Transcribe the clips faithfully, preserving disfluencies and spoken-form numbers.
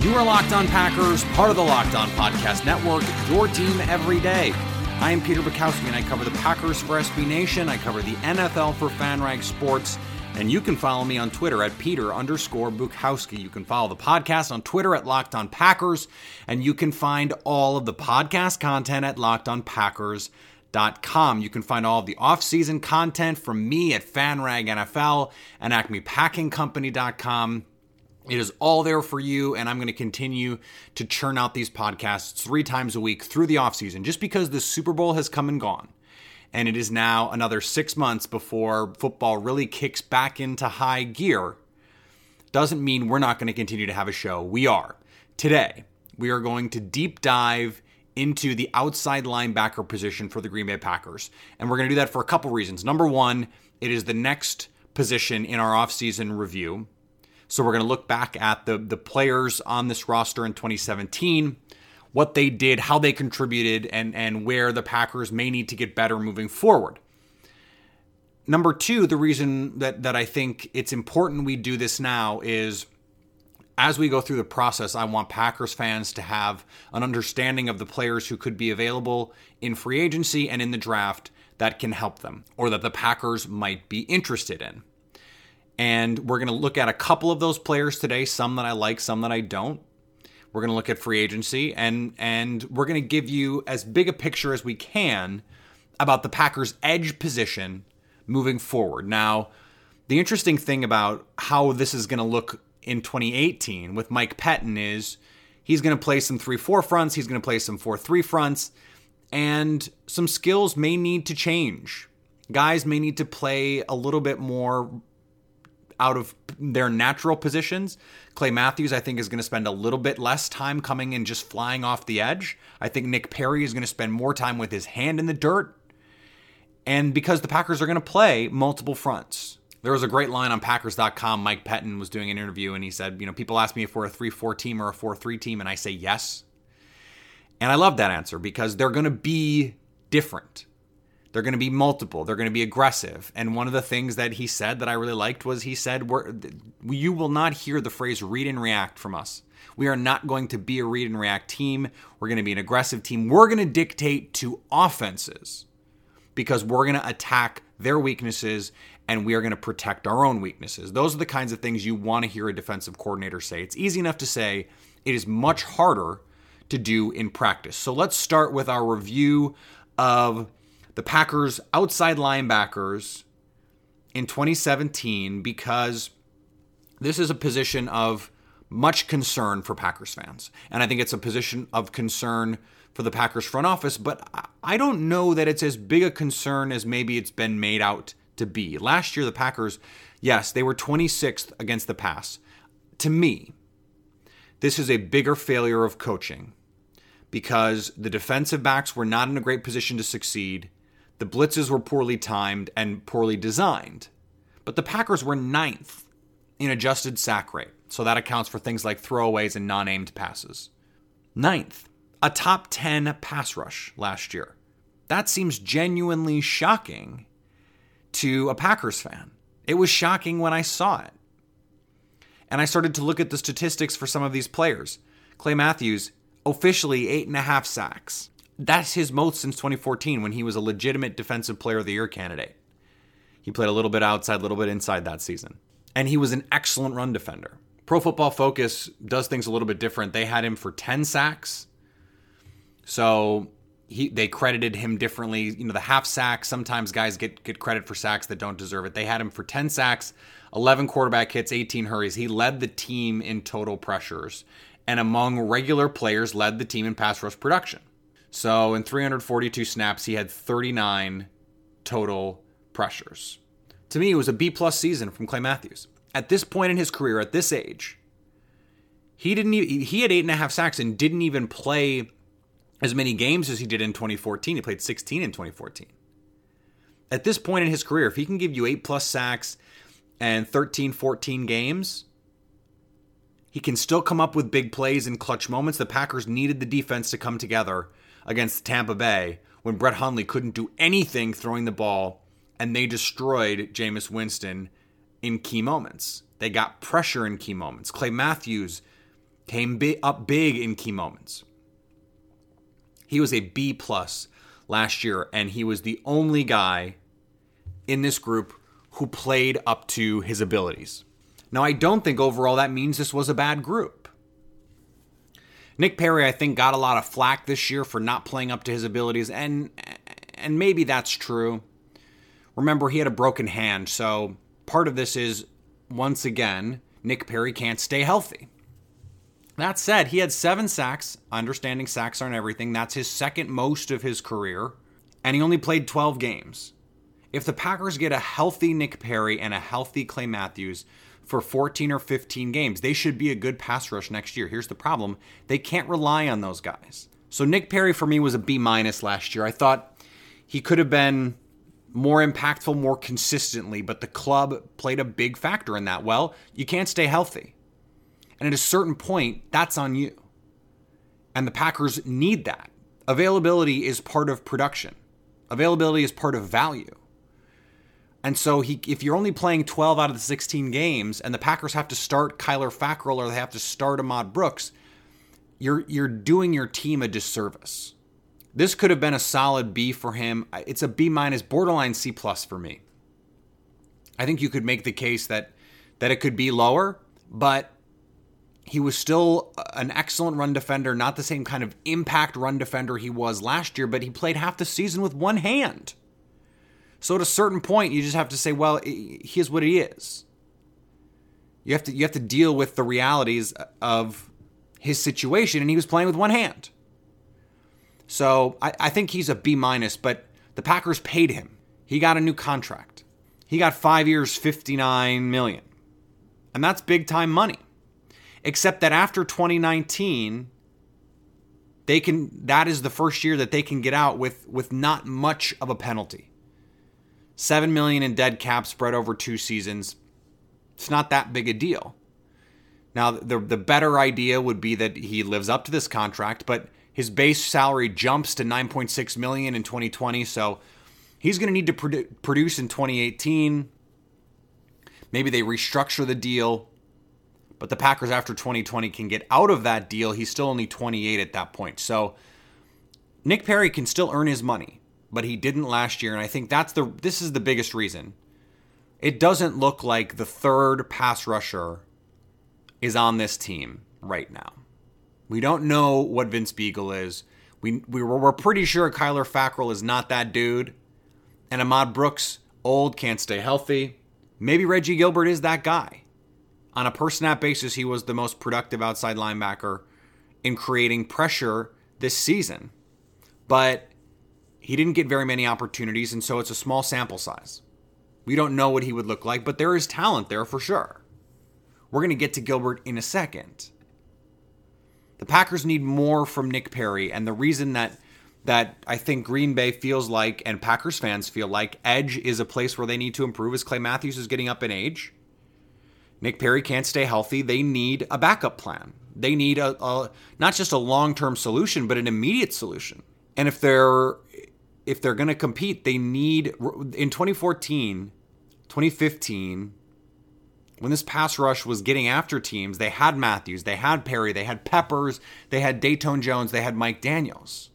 You are Locked On Packers, part of the Locked On Podcast Network, your team every day. I am Peter Bukowski, and I cover the Packers for S B Nation. I cover the N F L for FanRag Sports, and you can follow me on Twitter at Peter underscore Bukowski. You can follow the podcast on Twitter at Locked On Packers, and you can find all of the podcast content at Locked On Packers dot com. You can find all of the off-season content from me at FanRag N F L and Acme Packing Company dot com. It is all there for you, and I'm going to continue to churn out these podcasts three times a week through the offseason, just because the Super Bowl has come and gone, and it is now another six months before football really kicks back into high gear. Doesn't mean we're not going to continue to have a show. We are. Today, we are going to deep dive into the outside linebacker position for the Green Bay Packers, and we're going to do that for a couple reasons. Number one, it is the next position in our offseason review. So we're going to look back at the, the players on this roster in twenty seventeen, what they did, how they contributed, and, and where the Packers may need to get better moving forward. Number two, the reason that, that I think it's important we do this now is as we go through the process, I want Packers fans to have an understanding of the players who could be available in free agency and in the draft that can help them or that the Packers might be interested in. And we're going to look at a couple of those players today, some that I like, some that I don't. We're going to look at free agency, and and we're going to give you as big a picture as we can about the Packers' edge position moving forward. Now, the interesting thing about how this is going to look in twenty eighteen with Mike Pettine is he's going to play some three four fronts, he's going to play some four three fronts, and some skills may need to change. Guys may need to play a little bit more out of their natural positions. Clay Matthews, I think, is going to spend a little bit less time coming and just flying off the edge. I think Nick Perry is going to spend more time with his hand in the dirt. And because the Packers are going to play multiple fronts. There was a great line on Packers dot com. Mike Pettine was doing an interview, and he said, you know, people ask me if we're a three four team or a four three team, and I say yes. And I love that answer because they're going to be different. They're going to be multiple. They're going to be aggressive. And one of the things that he said that I really liked was he said, We're, you will not hear the phrase read and react from us. We are not going to be a read and react team. We're going to be an aggressive team. We're going to dictate to offenses because we're going to attack their weaknesses and we are going to protect our own weaknesses. Those are the kinds of things you want to hear a defensive coordinator say. It's easy enough to say. It is much harder to do in practice. So let's start with our review of the Packers' outside linebackers in twenty seventeen, because this is a position of much concern for Packers fans. And I think it's a position of concern for the Packers front office, but I don't know that it's as big a concern as maybe it's been made out to be. Last year, the Packers, yes, they were twenty-sixth against the pass. To me, this is a bigger failure of coaching because the defensive backs were not in a great position to succeed. The blitzes were poorly timed and poorly designed, but the Packers were ninth in adjusted sack rate. So that accounts for things like throwaways and non-aimed passes. Ninth, a top ten pass rush last year. That seems genuinely shocking to a Packers fan. It was shocking when I saw it. And I started to look at the statistics for some of these players. Clay Matthews, officially eight and a half sacks. That's his most since twenty fourteen when he was a legitimate Defensive Player of the Year candidate. He played a little bit outside, a little bit inside that season. And he was an excellent run defender. Pro Football Focus does things a little bit different. They had him for ten sacks. So he they credited him differently. You know, the half sack, sometimes guys get, get credit for sacks that don't deserve it. They had him for ten sacks, eleven quarterback hits, eighteen hurries. He led the team in total pressures and among regular players led the team in pass rush production. So in three hundred forty-two snaps, he had thirty-nine total pressures. To me, it was a B-plus season from Clay Matthews. At this point in his career, at this age, he didn't. Even, he had eight and a half sacks and didn't even play as many games as he did in twenty fourteen. He played sixteen in twenty fourteen. At this point in his career, if he can give you eight-plus sacks and thirteen, fourteen games, he can still come up with big plays and clutch moments. The Packers needed the defense to come together against Tampa Bay when Brett Hundley couldn't do anything throwing the ball, and they destroyed Jameis Winston in key moments. They got pressure in key moments. Clay Matthews came bi- up big in key moments. He was a B-plus last year, and he was the only guy in this group who played up to his abilities. Now, I don't think overall that means this was a bad group. Nick Perry, I think, got a lot of flack this year for not playing up to his abilities, and and maybe that's true. Remember, he had a broken hand, so part of this is, once again, Nick Perry can't stay healthy. That said, he had seven sacks. Understanding sacks aren't everything. That's his second most of his career. And he only played twelve games. If the Packers get a healthy Nick Perry and a healthy Clay Matthews for fourteen or fifteen games, they should be a good pass rush next year. Here's the problem. They can't rely on those guys. So Nick Perry for me was a B minus last year. I thought he could have been more impactful, more consistently, but the club played a big factor in that. Well, you can't stay healthy. And at a certain point, that's on you. And the Packers need that. Availability is part of production. Availability is part of value. And so he, if you're only playing twelve out of the sixteen games and the Packers have to start Kyler Fackrell or they have to start Ahmad Brooks, you're, you're doing your team a disservice. This could have been a solid B for him. It's a B minus, borderline C plus for me. I think you could make the case that, that it could be lower, but he was still an excellent run defender, not the same kind of impact run defender he was last year, but he played half the season with one hand. So at a certain point, you just have to say, well, here's what he is. You have to, you have to deal with the realities of his situation, and he was playing with one hand. So I, I think he's a B minus, but the Packers paid him. He got a new contract. He got five years, fifty-nine million dollars. And that's big time money. Except that after twenty nineteen, they can that is the first year that they can get out with, with not much of a penalty. seven million dollars in dead cap spread over two seasons. It's not that big a deal. Now, the the better idea would be that he lives up to this contract, but his base salary jumps to nine point six million dollars in twenty twenty, so he's going to need to produ- produce in twenty eighteen. Maybe they restructure the deal. But the Packers after twenty twenty can get out of that deal. He's still only twenty-eight at that point. So Nick Perry can still earn his money, but he didn't last year. And I think that's the this is the biggest reason. It doesn't look like the third pass rusher is on this team right now. We don't know what Vince Biegel is. We, we were, we're pretty sure Kyler Fackrell is not that dude. And Ahmad Brooks, old, can't stay healthy. Maybe Reggie Gilbert is that guy. On a per-snap basis, he was the most productive outside linebacker in creating pressure this season. But he didn't get very many opportunities, and so it's a small sample size. We don't know what he would look like, but there is talent there for sure. We're going to get to Gilbert in a second. The Packers need more from Nick Perry, and the reason that that I think Green Bay feels like, and Packers fans feel like, edge is a place where they need to improve is Clay Matthews is getting up in age. Nick Perry can't stay healthy. They need a backup plan. They need a, a not just a long-term solution, but an immediate solution. And if they're if they're going to compete, they need in twenty fourteen, twenty fifteen, when this pass rush was getting after teams, they had Matthews, they had Perry, they had Peppers, they had Dayton Jones, they had Mike Daniels.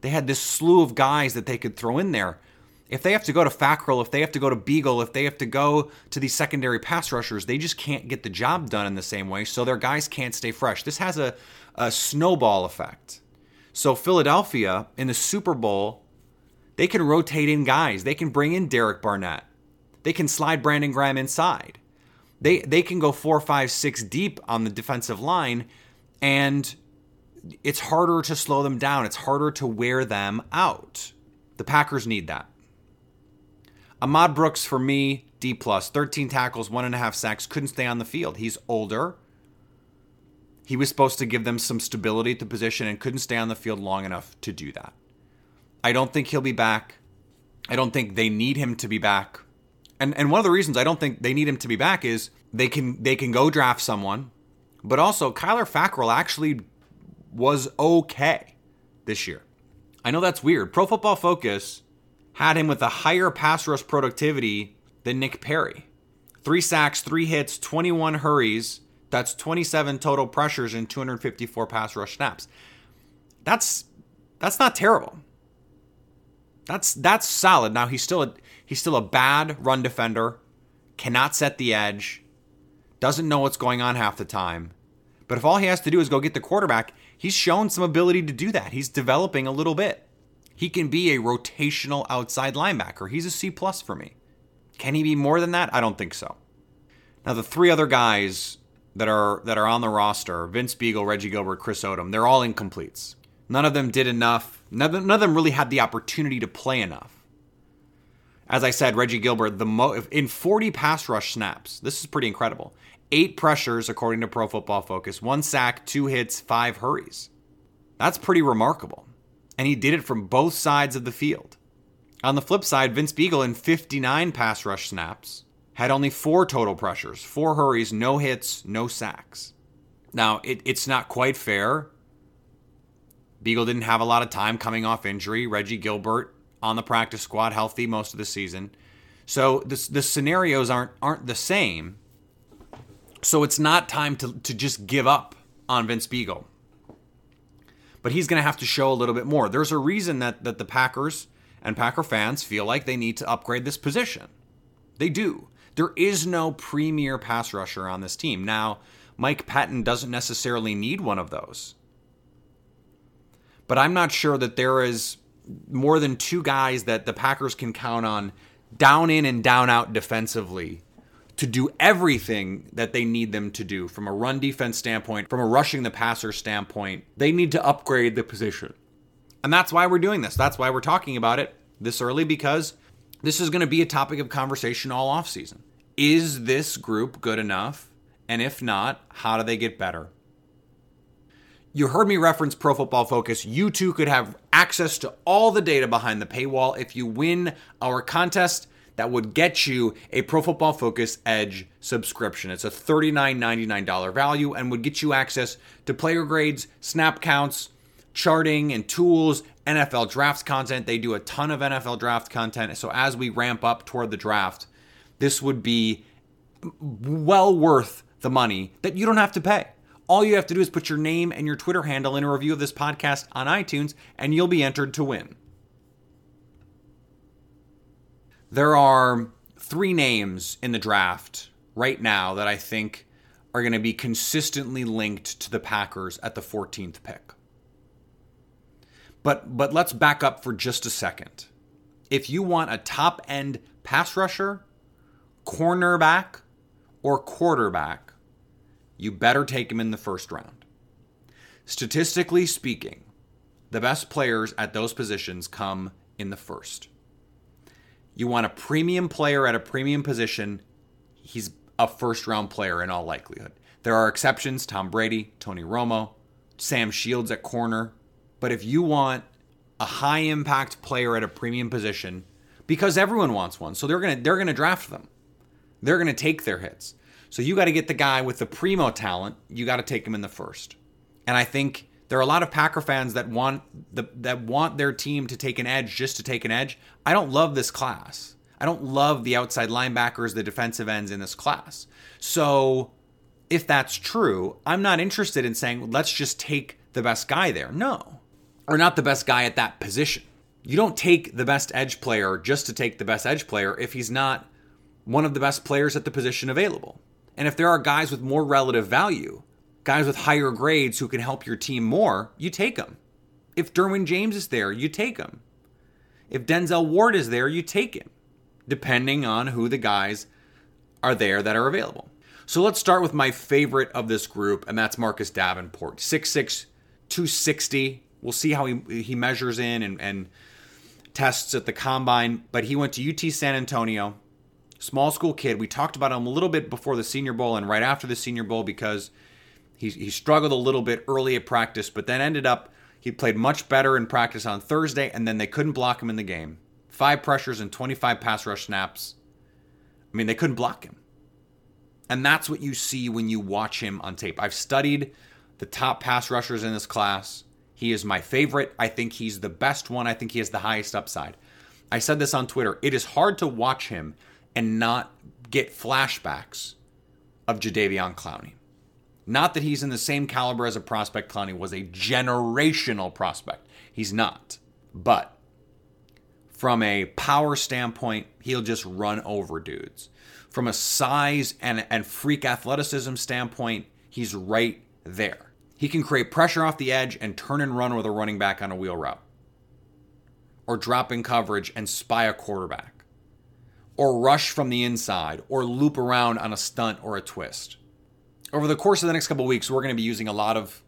They had this slew of guys that they could throw in there. If they have to go to Fackrell, if they have to go to Biegel, if they have to go to these secondary pass rushers, they just can't get the job done in the same way, so their guys can't stay fresh. This has a, a snowball effect. So Philadelphia, in the Super Bowl, they can rotate in guys. They can bring in Derek Barnett. They can slide Brandon Graham inside. They, they can go four, five, six deep on the defensive line, and it's harder to slow them down. It's harder to wear them out. The Packers need that. Ahmad Brooks, for me, D+, thirteen tackles, one and a half sacks, couldn't stay on the field. He's older. He was supposed to give them some stability at the position and couldn't stay on the field long enough to do that. I don't think he'll be back. I don't think they need him to be back. And and one of the reasons I don't think they need him to be back is they can they can go draft someone. But also, Kyler Fackrell actually was okay this year. I know that's weird. Pro Football Focus had him with a higher pass rush productivity than Nick Perry. Three sacks, three hits, twenty-one hurries. That's twenty-seven total pressures and two hundred fifty-four pass rush snaps. That's that's not terrible. That's that's solid. Now he's still a, he's still a bad run defender, cannot set the edge, doesn't know what's going on half the time. But if all he has to do is go get the quarterback, he's shown some ability to do that. He's developing a little bit. He can be a rotational outside linebacker. He's a C plus for me. Can he be more than that? I don't think so. Now the three other guys that are that are on the roster, Vince Biegel, Reggie Gilbert, Chris Odom, they're all incompletes. None of them did enough. None of them really had the opportunity to play enough. As I said, Reggie Gilbert, the mo- in forty pass rush snaps, this is pretty incredible. Eight pressures, according to Pro Football Focus. One sack, two hits, five hurries. That's pretty remarkable. And he did it from both sides of the field. On the flip side, Vince Biegel, in fifty-nine pass rush snaps, had only four total pressures, four hurries, no hits, no sacks. Now, it, it's not quite fair. Biegel didn't have a lot of time coming off injury. Reggie Gilbert on the practice squad, healthy most of the season. So the, the scenarios aren't aren't the same. So it's not time to, to just give up on Vince Biegel. But he's going to have to show a little bit more. There's a reason that, that the Packers and Packer fans feel like they need to upgrade this position. They do. There is no premier pass rusher on this team. Now, Mike Pettine doesn't necessarily need one of those. But I'm not sure that there is more than two guys that the Packers can count on down in and down out defensively to do everything that they need them to do from a run defense standpoint, from a rushing the passer standpoint. They need to upgrade the position. And that's why we're doing this. That's why we're talking about it this early, because this is going to be a topic of conversation all offseason. Is this group good enough? And if not, how do they get better? You heard me reference Pro Football Focus. You too could have access to all the data behind the paywall if you win our contest that would get you a Pro Football Focus Edge subscription. It's a thirty-nine ninety-nine dollars value and would get you access to player grades, snap counts, charting and tools, N F L drafts content. They do a ton of N F L draft content. So as we ramp up toward the draft, this would be well worth the money that you don't have to pay. All you have to do is put your name and your Twitter handle in a review of this podcast on iTunes, and you'll be entered to win. There are three names in the draft right now that I think are going to be consistently linked to the Packers at the fourteenth pick. But, but let's back up for just a second. If you want a top-end pass rusher, cornerback, or quarterback, you better take him in the first round. Statistically speaking, the best players at those positions come in the first. You want a premium player at a premium position, he's a first-round player in all likelihood. There are exceptions, Tom Brady, Tony Romo, Sam Shields at corner. But if you want a high-impact player at a premium position, because everyone wants one, so they're going to they're going to draft them. They're going to take their hits. So you got to get the guy with the primo talent. You got to take him in the first. And I think there are a lot of Packer fans that want the, that want their team to take an edge just to take an edge. I don't love this class. I don't love the outside linebackers, the defensive ends in this class. So if that's true, I'm not interested in saying, let's just take the best guy there. No, or not the best guy at that position. You don't take the best edge player just to take the best edge player if he's not one of the best players at the position available. And if there are guys with more relative value, guys with higher grades who can help your team more, you take them. If Derwin James is there, you take him. If Denzel Ward is there, you take him, depending on who the guys are there that are available. So let's start with my favorite of this group, and that's Marcus Davenport. six six, two sixty. We'll see how he, he measures in and, and tests at the combine, but he went to U T San Antonio. Small school kid. We talked about him a little bit before the Senior Bowl and right after the Senior Bowl because He, he struggled a little bit early at practice, but then ended up, he played much better in practice on Thursday, and then they couldn't block him in the game. Five pressures and twenty-five pass rush snaps. I mean, they couldn't block him. And that's what you see when you watch him on tape. I've studied the top pass rushers in this class. He is my favorite. I think he's the best one. I think he has the highest upside. I said this on Twitter. It is hard to watch him and not get flashbacks of Jadeveon Clowney. Not that he's in the same caliber as a prospect. Clowney was a generational prospect. He's not. But from a power standpoint, he'll just run over dudes. From a size and, and freak athleticism standpoint, he's right there. He can create pressure off the edge and turn and run with a running back on a wheel route. Or drop in coverage and spy a quarterback. Or rush from the inside. Or loop around on a stunt or a twist. Over the course of the next couple of weeks, we're going to be using a lot of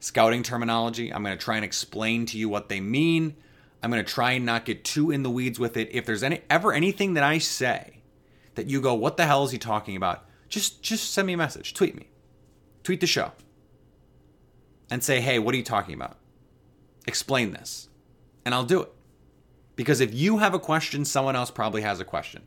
scouting terminology. I'm going to try and explain to you what they mean. I'm going to try and not get too in the weeds with it. If there's any ever anything that I say that you go, what the hell is he talking about? Just, just send me a message. Tweet me. Tweet the show. And say, hey, what are you talking about? Explain this. And I'll do it. Because if you have a question, someone else probably has a question.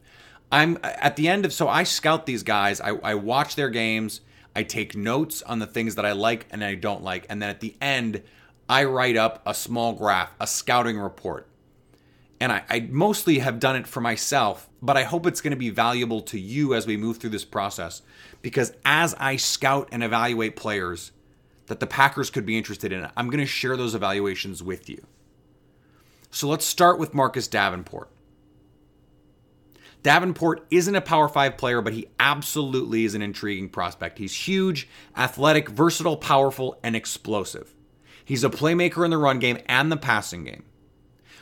I'm at the end of, so I scout these guys. I, I watch their games. I take notes on the things that I like and I don't like. And then at the end, I write up a small graph, a scouting report. And I, I mostly have done it for myself, but I hope it's going to be valuable to you as we move through this process. Because as I scout and evaluate players that the Packers could be interested in, I'm going to share those evaluations with you. So let's start with Marcus Davenport. Davenport isn't a Power five player, but he absolutely is an intriguing prospect. He's huge, athletic, versatile, powerful, and explosive. He's a playmaker in the run game and the passing game.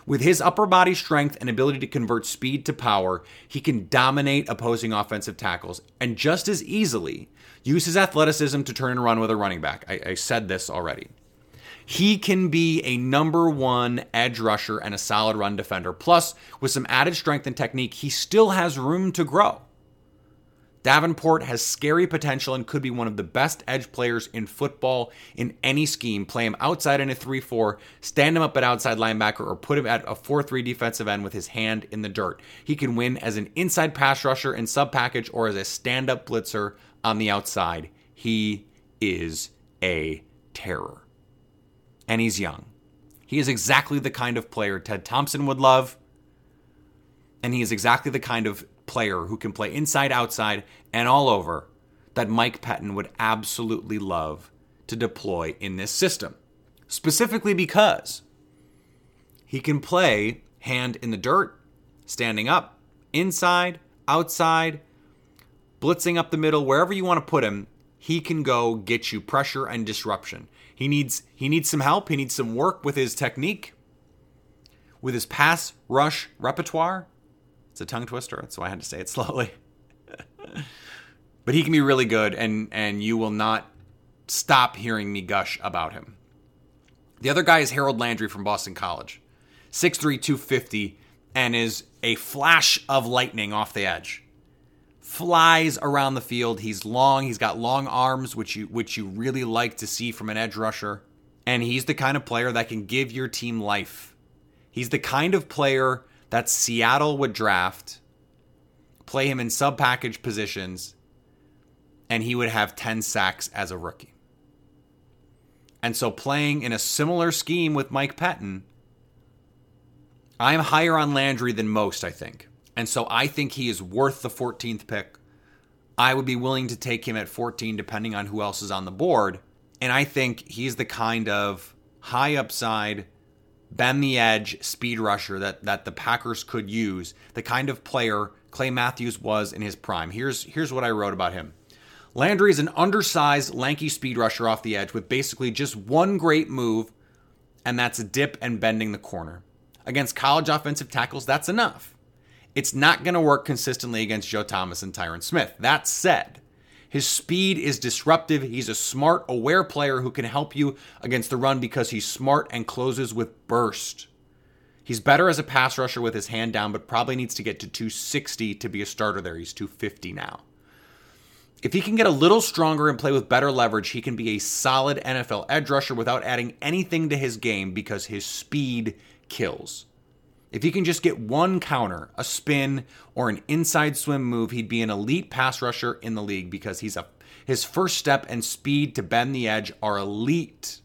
With his upper body strength and ability to convert speed to power, he can dominate opposing offensive tackles and just as easily use his athleticism to turn and run with a running back. I, I said this already. He can be a number one edge rusher and a solid run defender. Plus, with some added strength and technique, he still has room to grow. Davenport has scary potential and could be one of the best edge players in football in any scheme. Play him outside in a three four, stand him up at outside linebacker, or put him at a four three defensive end with his hand in the dirt. He can win as an inside pass rusher in sub-package or as a stand-up blitzer on the outside. He is a terror. And he's young. He is exactly the kind of player Ted Thompson would love. And he is exactly the kind of player who can play inside, outside, and all over that Mike Pettine would absolutely love to deploy in this system. Specifically because he can play hand in the dirt, standing up, inside, outside, blitzing up the middle, wherever you want to put him, he can go get you pressure and disruption. He needs he needs some help. He needs some work with his technique, with his pass rush repertoire. It's a tongue twister, so I had to say it slowly. But he can be really good, and, and you will not stop hearing me gush about him. The other guy is Harold Landry from Boston College. six three, two fifty, and is a flash of lightning off the edge. Flies around the field. He's long. He's got long arms, which you which you really like to see from an edge rusher. And he's the kind of player that can give your team life. He's the kind of player that Seattle would draft, play him in sub-package positions, and he would have ten sacks as a rookie. And so playing in a similar scheme with Mike Pettine, I'm higher on Landry than most, I think. And so I think he is worth the fourteenth pick. I would be willing to take him at fourteen, depending on who else is on the board. And I think he's the kind of high upside, bend the edge, speed rusher that, that the Packers could use. The kind of player Clay Matthews was in his prime. Here's, here's what I wrote about him. Landry is an undersized, lanky speed rusher off the edge with basically just one great move, and that's a dip and bending the corner. Against college offensive tackles, that's enough. It's not going to work consistently against Joe Thomas and Tyron Smith. That said, his speed is disruptive. He's a smart, aware player who can help you against the run because he's smart and closes with burst. He's better as a pass rusher with his hand down, but probably needs to get to two sixty to be a starter there. He's two fifty now. If he can get a little stronger and play with better leverage, he can be a solid N F L edge rusher without adding anything to his game because his speed kills. If he can just get one counter, a spin, or an inside swim move, he'd be an elite pass rusher in the league because he's a, his first step and speed to bend the edge are elite.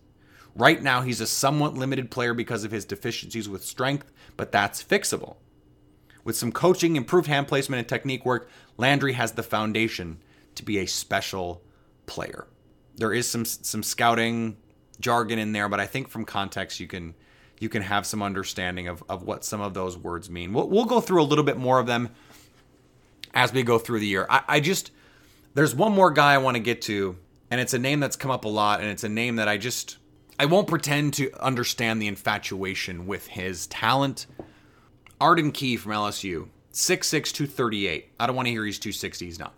Right now, he's a somewhat limited player because of his deficiencies with strength, but that's fixable. With some coaching, improved hand placement, and technique work, Landry has the foundation to be a special player. There is some some scouting jargon in there, but I think from context you can you can have some understanding of, of what some of those words mean. We'll, we'll go through a little bit more of them as we go through the year. I, I just, there's one more guy I want to get to, and it's a name that's come up a lot, and it's a name that I just, I won't pretend to understand the infatuation with his talent. Arden Key from L S U, six six, two thirty-eight. I don't want to hear he's two sixty, he's not.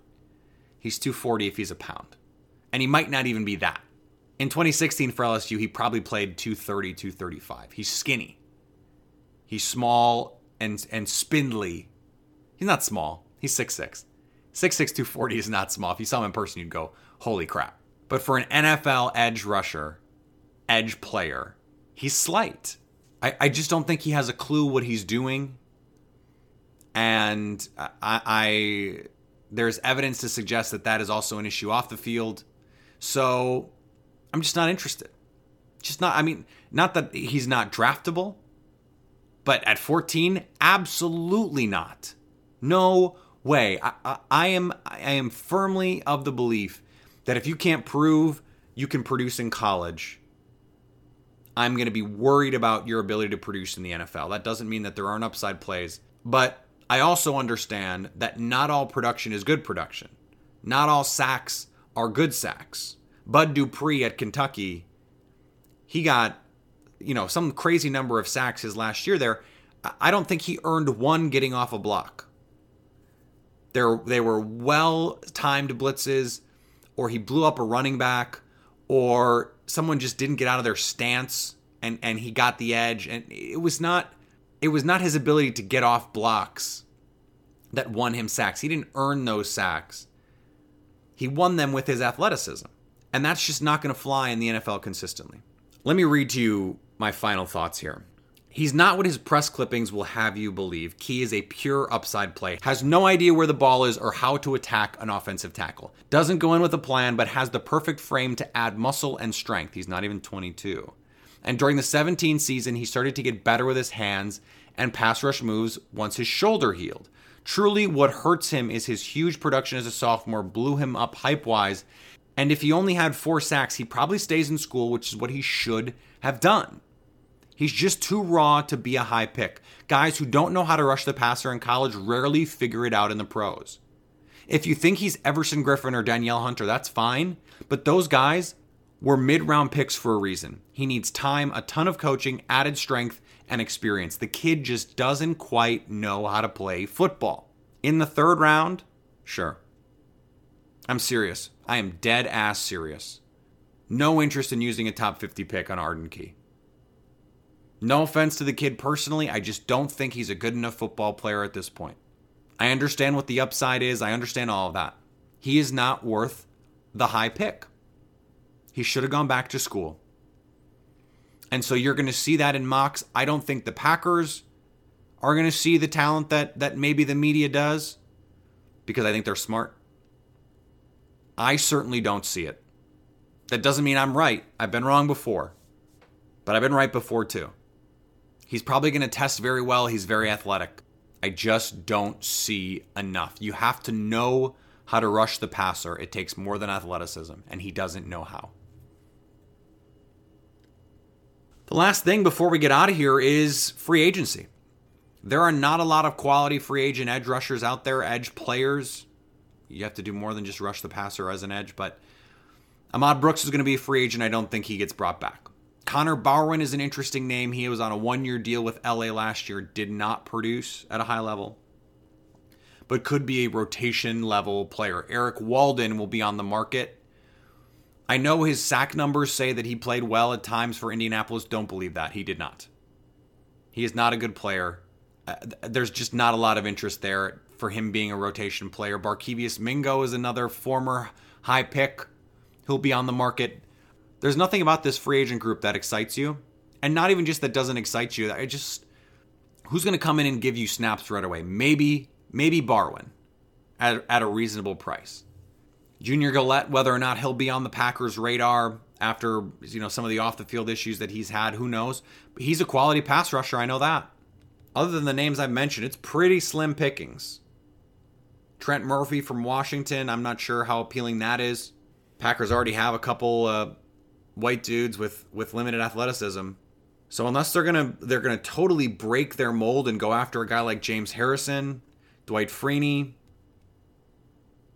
He's two forty if he's a pound. And he might not even be that. In twenty sixteen for L S U, he probably played two thirty, two thirty-five. He's skinny. He's small and and spindly. He's not small. He's six six. six six, two forty is not small. If you saw him in person, you'd go, holy crap. But for an N F L edge rusher, edge player, he's slight. I, I just don't think he has a clue what he's doing. And I... I There's evidence to suggest that that is also an issue off the field. So I'm just not interested. Just not, I mean, not that he's not draftable, but at fourteen, absolutely not. No way. I, I, I am I am firmly of the belief that if you can't prove you can produce in college, I'm going to be worried about your ability to produce in the N F L. That doesn't mean that there aren't upside plays, but I also understand that not all production is good production. Not all sacks are good sacks. Bud Dupree at Kentucky, he got, you know, some crazy number of sacks his last year there. I don't think he earned one getting off a block. There, they were well-timed blitzes, or he blew up a running back, or someone just didn't get out of their stance, and, and he got the edge. And it was not... It was not his ability to get off blocks that won him sacks. He didn't earn those sacks. He won them with his athleticism. And that's just not going to fly in the N F L consistently. Let me read to you my final thoughts here. He's not what his press clippings will have you believe. Key is a pure upside play. Has no idea where the ball is or how to attack an offensive tackle. Doesn't go in with a plan, but has the perfect frame to add muscle and strength. He's not even twenty-two. And during the seventeen season, he started to get better with his hands and pass rush moves once his shoulder healed. Truly, what hurts him is his huge production as a sophomore blew him up hype-wise, and if he only had four sacks, he probably stays in school, which is what he should have done. He's just too raw to be a high pick. Guys who don't know how to rush the passer in college rarely figure it out in the pros. If you think he's Everson Griffin or Danielle Hunter, that's fine, but those guys were mid-round picks for a reason. He needs time, a ton of coaching, added strength, and experience. The kid just doesn't quite know how to play football. In the third round, sure. I'm serious. I am dead-ass serious. No interest in using a top fifty pick on Arden Key. No offense to the kid personally, I just don't think he's a good enough football player at this point. I understand what the upside is. I understand all of that. He is not worth the high pick. He should have gone back to school. And so you're going to see that in mocks. I don't think the Packers are going to see the talent that that maybe the media does because I think they're smart. I certainly don't see it. That doesn't mean I'm right. I've been wrong before, but I've been right before too. He's probably going to test very well. He's very athletic. I just don't see enough. You have to know how to rush the passer. It takes more than athleticism, and he doesn't know how. The last thing before we get out of here is free agency. There are not a lot of quality free agent edge rushers out there, edge players. You have to do more than just rush the passer as an edge, but Ahmad Brooks is going to be a free agent. I don't think he gets brought back. Connor Bowen is an interesting name. He was on a one-year deal with L A last year, did not produce at a high level, but could be a rotation-level player. Eric Walden will be on the market. I know his sack numbers say that he played well at times for Indianapolis. Don't believe that. He did not. He is not a good player. Uh, there's just not a lot of interest there. for him being a rotation player. Barkevious Mingo is another former high pick. He'll be on the market. There's nothing about this free agent group that excites you. And not even just that doesn't excite you. I just, who's going to come in and give you snaps right away? Maybe, maybe Barwin at, at a reasonable price. Junior Gillette, whether or not he'll be on the Packers' radar after, you know, some of the off-the-field issues that he's had, who knows? But he's a quality pass rusher, I know that. Other than the names I mentioned, it's pretty slim pickings. Trent Murphy from Washington, I'm not sure how appealing that is. Packers already have a couple uh, white dudes with, with limited athleticism. So unless they're gonna they're gonna totally break their mold and go after a guy like James Harrison, Dwight Freeney,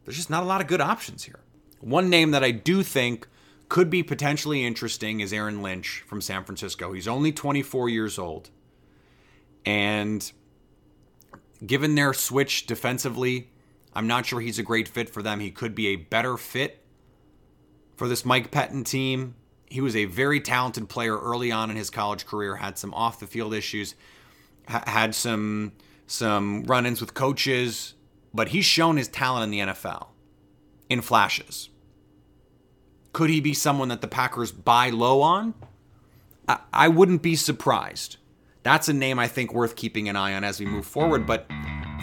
there's just not a lot of good options here. One name that I do think could be potentially interesting is Aaron Lynch from San Francisco. He's only twenty-four years old. And given their switch defensively, I'm not sure he's a great fit for them. He could be a better fit for this Mike Pettine team. He was a very talented player early on in his college career, had some off-the-field issues, ha- had some, some run-ins with coaches, but he's shown his talent in the N F L in flashes. Could he be someone that the Packers buy low on? I, I wouldn't be surprised. That's a name I think worth keeping an eye on as we move forward, but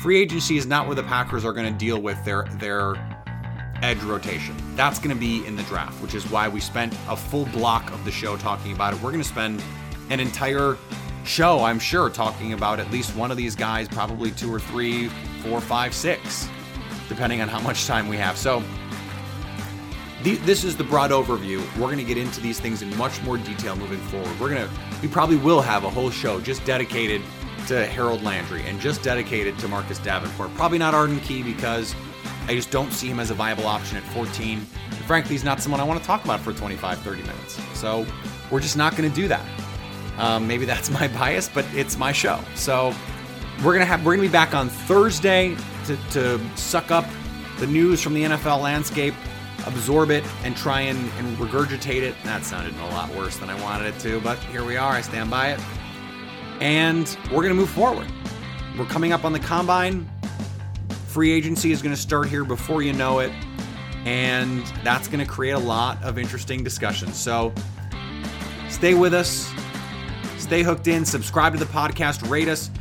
free agency is not where the Packers are going to deal with their, their edge rotation. That's going to be in the draft, which is why we spent a full block of the show talking about it. We're going to spend an entire show, I'm sure, talking about at least one of these guys, probably two or three, four, five, six, depending on how much time we have. So th- this is the broad overview. We're going to get into these things in much more detail moving forward. We're going to, we probably will have a whole show just dedicated to Harold Landry and just dedicated to Marcus Davenport. Probably not Arden Key because I just don't see him as a viable option at fourteen. And frankly, he's not someone I want to talk about for twenty-five, thirty minutes. So we're just not going to do that. Um, maybe that's my bias, but it's my show. So we're gonna have we're gonna be back on Thursday to, to suck up the news from the N F L landscape, absorb it, and try and, and regurgitate it. That sounded a lot worse than I wanted it to, but here we are. I stand by it, and we're gonna move forward. We're coming up on the combine. Free agency is gonna start here before you know it, and that's gonna create a lot of interesting discussions. So stay with us. Stay hooked in, subscribe to the podcast, rate us,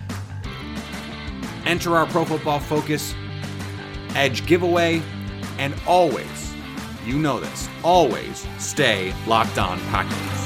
enter our Pro Football Focus Edge giveaway, and always, you know this, always stay locked on Packers.